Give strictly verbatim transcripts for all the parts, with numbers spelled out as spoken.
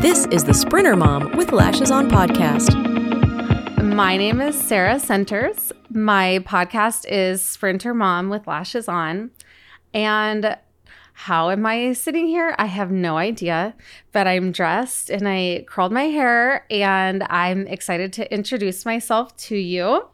This is the Sprinter Mom with Lashes On podcast. My name is Sara Senters. My podcast is Sprinter Mom with Lashes On. And how am I sitting here? I have no idea, but I'm dressed and I curled my hair and I'm excited to introduce myself to you.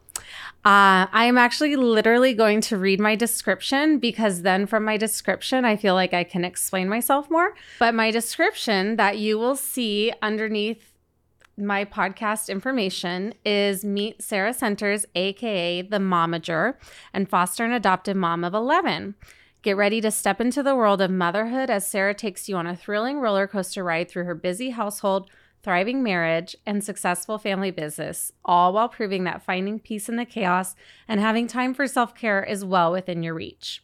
Uh, I'm actually literally going to read my description because then from my description, I feel like I can explain myself more. But my description that you will see underneath my podcast information is meet Sara Senters, A K A the Momager and foster and adoptive mom of eleven. Get ready to step into the world of motherhood as Sara takes you on a thrilling roller coaster ride through her busy household, thriving marriage, and successful family business, all while proving that finding peace in the chaos and having time for self-care is well within your reach.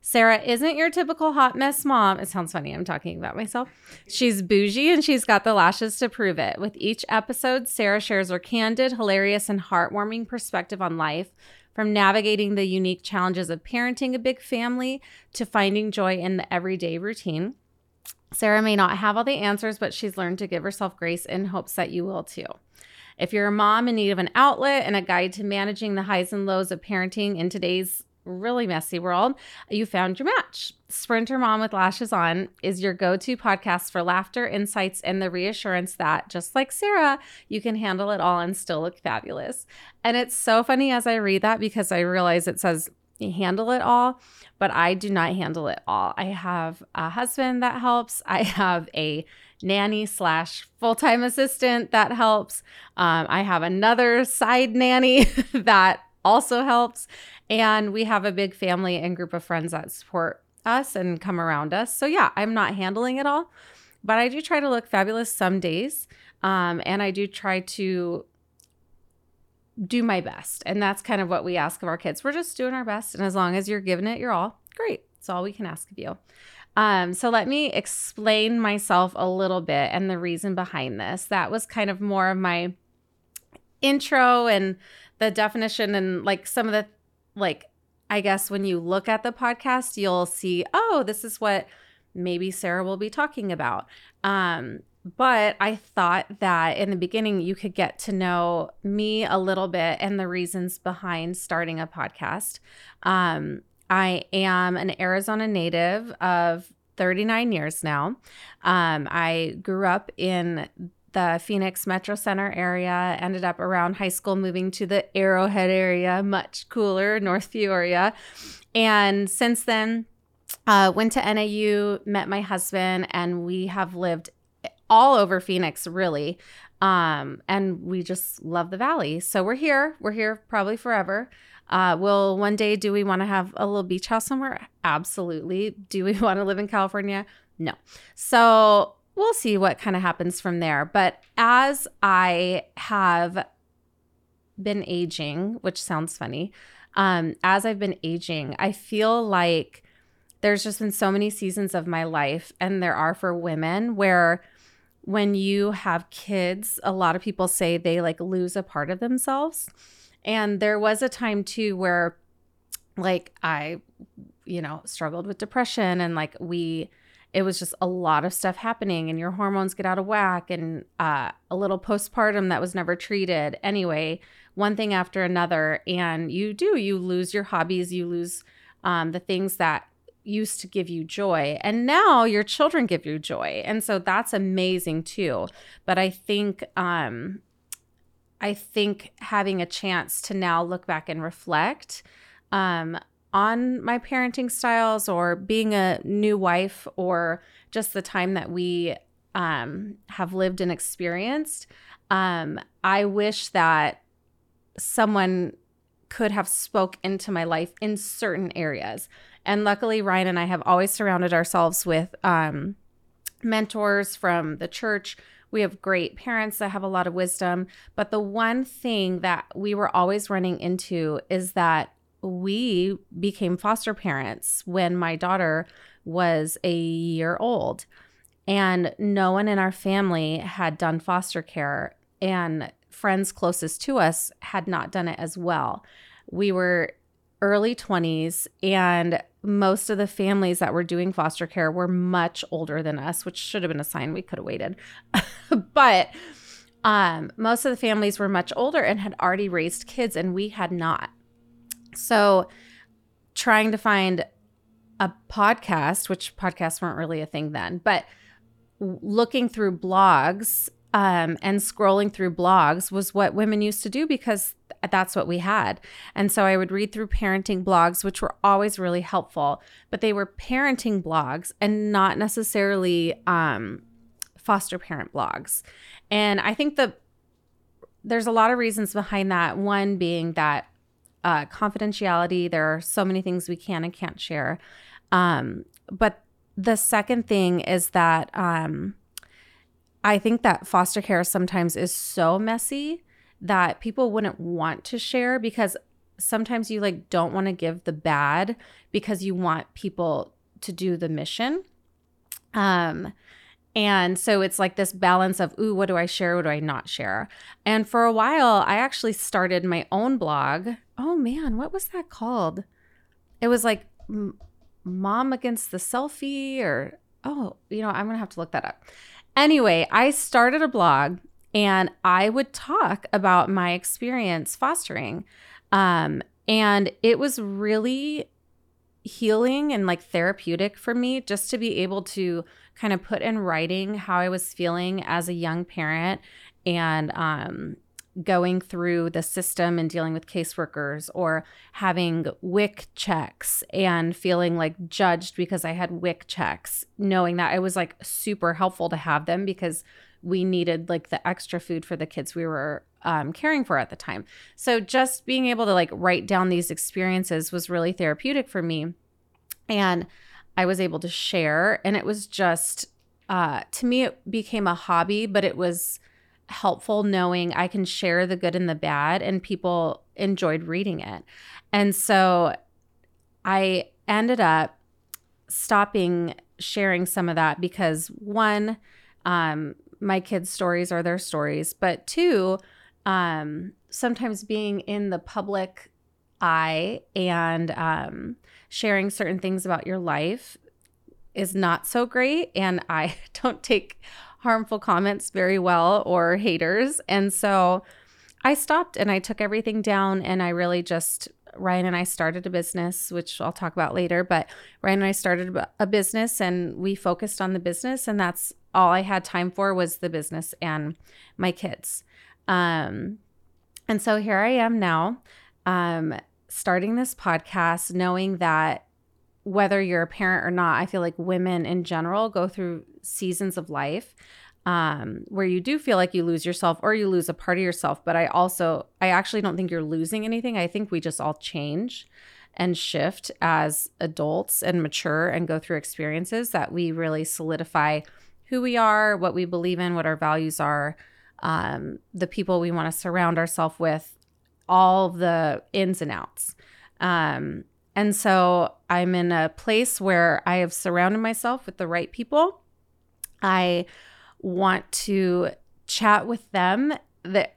Sara isn't your typical hot mess mom. It sounds funny, I'm talking about myself. She's bougie and she's got the lashes to prove it. With each episode, Sara shares her candid, hilarious, and heartwarming perspective on life, from navigating the unique challenges of parenting a big family to finding joy in the everyday routine. Sara may not have all the answers, but she's learned to give herself grace in hopes that you will too. If you're a mom in need of an outlet and a guide to managing the highs and lows of parenting in today's really messy world, you found your match. Sprinter Mom with Lashes On is your go-to podcast for laughter, insights, and the reassurance that, just like Sara, you can handle it all and still look fabulous. And it's so funny as I read that because I realize it says handle it all, but I do not handle it all. I have a husband that helps. I have a nanny slash full-time assistant that helps. Um, I have another side nanny that also helps. And we have a big family and group of friends that support us and come around us. So yeah, I'm not handling it all, but I do try to look fabulous some days. Um, and I do try to do my best. And that's kind of what we ask of our kids. We're just doing our best. And as long as you're giving it your all, great. It's all we can ask of you. Um, so let me explain myself a little bit and the reason behind this. That was kind of more of my intro and the definition and like some of the, like, I guess when you look at the podcast, you'll see, oh, this is what maybe Sara will be talking about. Um, but I thought that in the beginning, you could get to know me a little bit and the reasons behind starting a podcast. Um, I am an Arizona native of thirty-nine years now. Um, I grew up in the Phoenix Metro Center area, ended up around high school moving to the Arrowhead area, much cooler, North Peoria. And since then, uh, went to N A U, met my husband, and we have lived all over Phoenix, really. Um, and we just love the valley. So we're here. We're here probably forever. Uh, will one day, do we want to have a little beach house somewhere? Absolutely. Do we want to live in California? No. So we'll see what kind of happens from there. But as I have been aging, which sounds funny, um, as I've been aging, I feel like there's just been so many seasons of my life, and there are for women, where when you have kids, a lot of people say they like lose a part of themselves. And there was a time too where like I, you know, struggled with depression and like we... It was just a lot of stuff happening and your hormones get out of whack and uh, a little postpartum that was never treated. Anyway, one thing after another. And you do, you lose your hobbies, you lose um, the things that used to give you joy. And now your children give you joy. And so that's amazing too. But I think, um, I think having a chance to now look back and reflect um, on my parenting styles or being a new wife or just the time that we um, have lived and experienced, um, I wish that someone could have spoke into my life in certain areas. And luckily, Ryan and I have always surrounded ourselves with um, mentors from the church. We have great parents that have a lot of wisdom. But the one thing that we were always running into is that we became foster parents when my daughter was a year old, and no one in our family had done foster care, and friends closest to us had not done it as well. We were early twenties, and most of the families that were doing foster care were much older than us, which should have been a sign we could have waited. But um, most of the families were much older and had already raised kids, and we had not. So trying to find a podcast, which podcasts weren't really a thing then, but looking through blogs um, and scrolling through blogs was what women used to do because that's what we had. And so I would read through parenting blogs, which were always really helpful, but they were parenting blogs and not necessarily um, foster parent blogs. And I think that there's a lot of reasons behind that. One being that uh, confidentiality, there are so many things we can and can't share. Um, but the second thing is that um, I think that foster care sometimes is so messy that people wouldn't want to share, because sometimes you like don't want to give the bad because you want people to do the mission. Um, and so it's like this balance of, ooh, what do I share? What do I not share? And for a while, I actually started my own blog. Oh man, what was that called? It was like m- Mom Against the Selfie, or, oh, you know, I'm going to have to look that up. Anyway, I started a blog and I would talk about my experience fostering. Um, and it was really healing and like therapeutic for me just to be able to kind of put in writing how I was feeling as a young parent and um, going through the system and dealing with caseworkers, or having W I C checks and feeling like judged because I had W I C checks, knowing that it was like super helpful to have them because we needed like the extra food for the kids we were um, caring for at the time. So just being able to like write down these experiences was really therapeutic for me. And I was able to share, and it was just, uh, to me, it became a hobby, but it was helpful knowing I can share the good and the bad, and people enjoyed reading it. And so I ended up stopping sharing some of that because one, um, my kids' stories are their stories, but two, um, sometimes being in the public eye and um, sharing certain things about your life is not so great. And I don't take harmful comments very well, or haters. And so I stopped and I took everything down, and I really just, Ryan and I started a business, which I'll talk about later, but Ryan and I started a business and we focused on the business, and that's all I had time for was the business and my kids. Um, and so here I am now, um, starting this podcast, knowing that whether you're a parent or not, I feel like women in general go through seasons of life um, where you do feel like you lose yourself or you lose a part of yourself. But I also, I actually don't think you're losing anything. I think we just all change and shift as adults and mature and go through experiences that we really solidify who we are, what we believe in, what our values are, um, the people we want to surround ourselves with, all the ins and outs. Um, and so I'm in a place where I have surrounded myself with the right people. I want to chat with them. That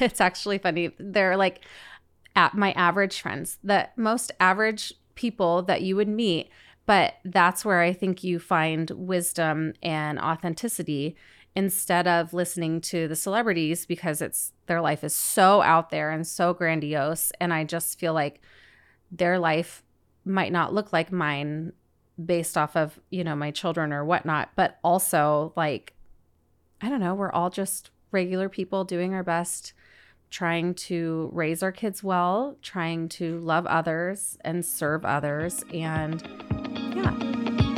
it's actually funny. They're like at my average friends, the most average people that you would meet. But that's where I think you find wisdom and authenticity, instead of listening to the celebrities, because it's their life is so out there and so grandiose. And I just feel like their life might not look like mine based off of, you know, my children or whatnot. But also, like, I don't know, we're all just regular people doing our best, trying to raise our kids well, trying to love others and serve others. And yeah.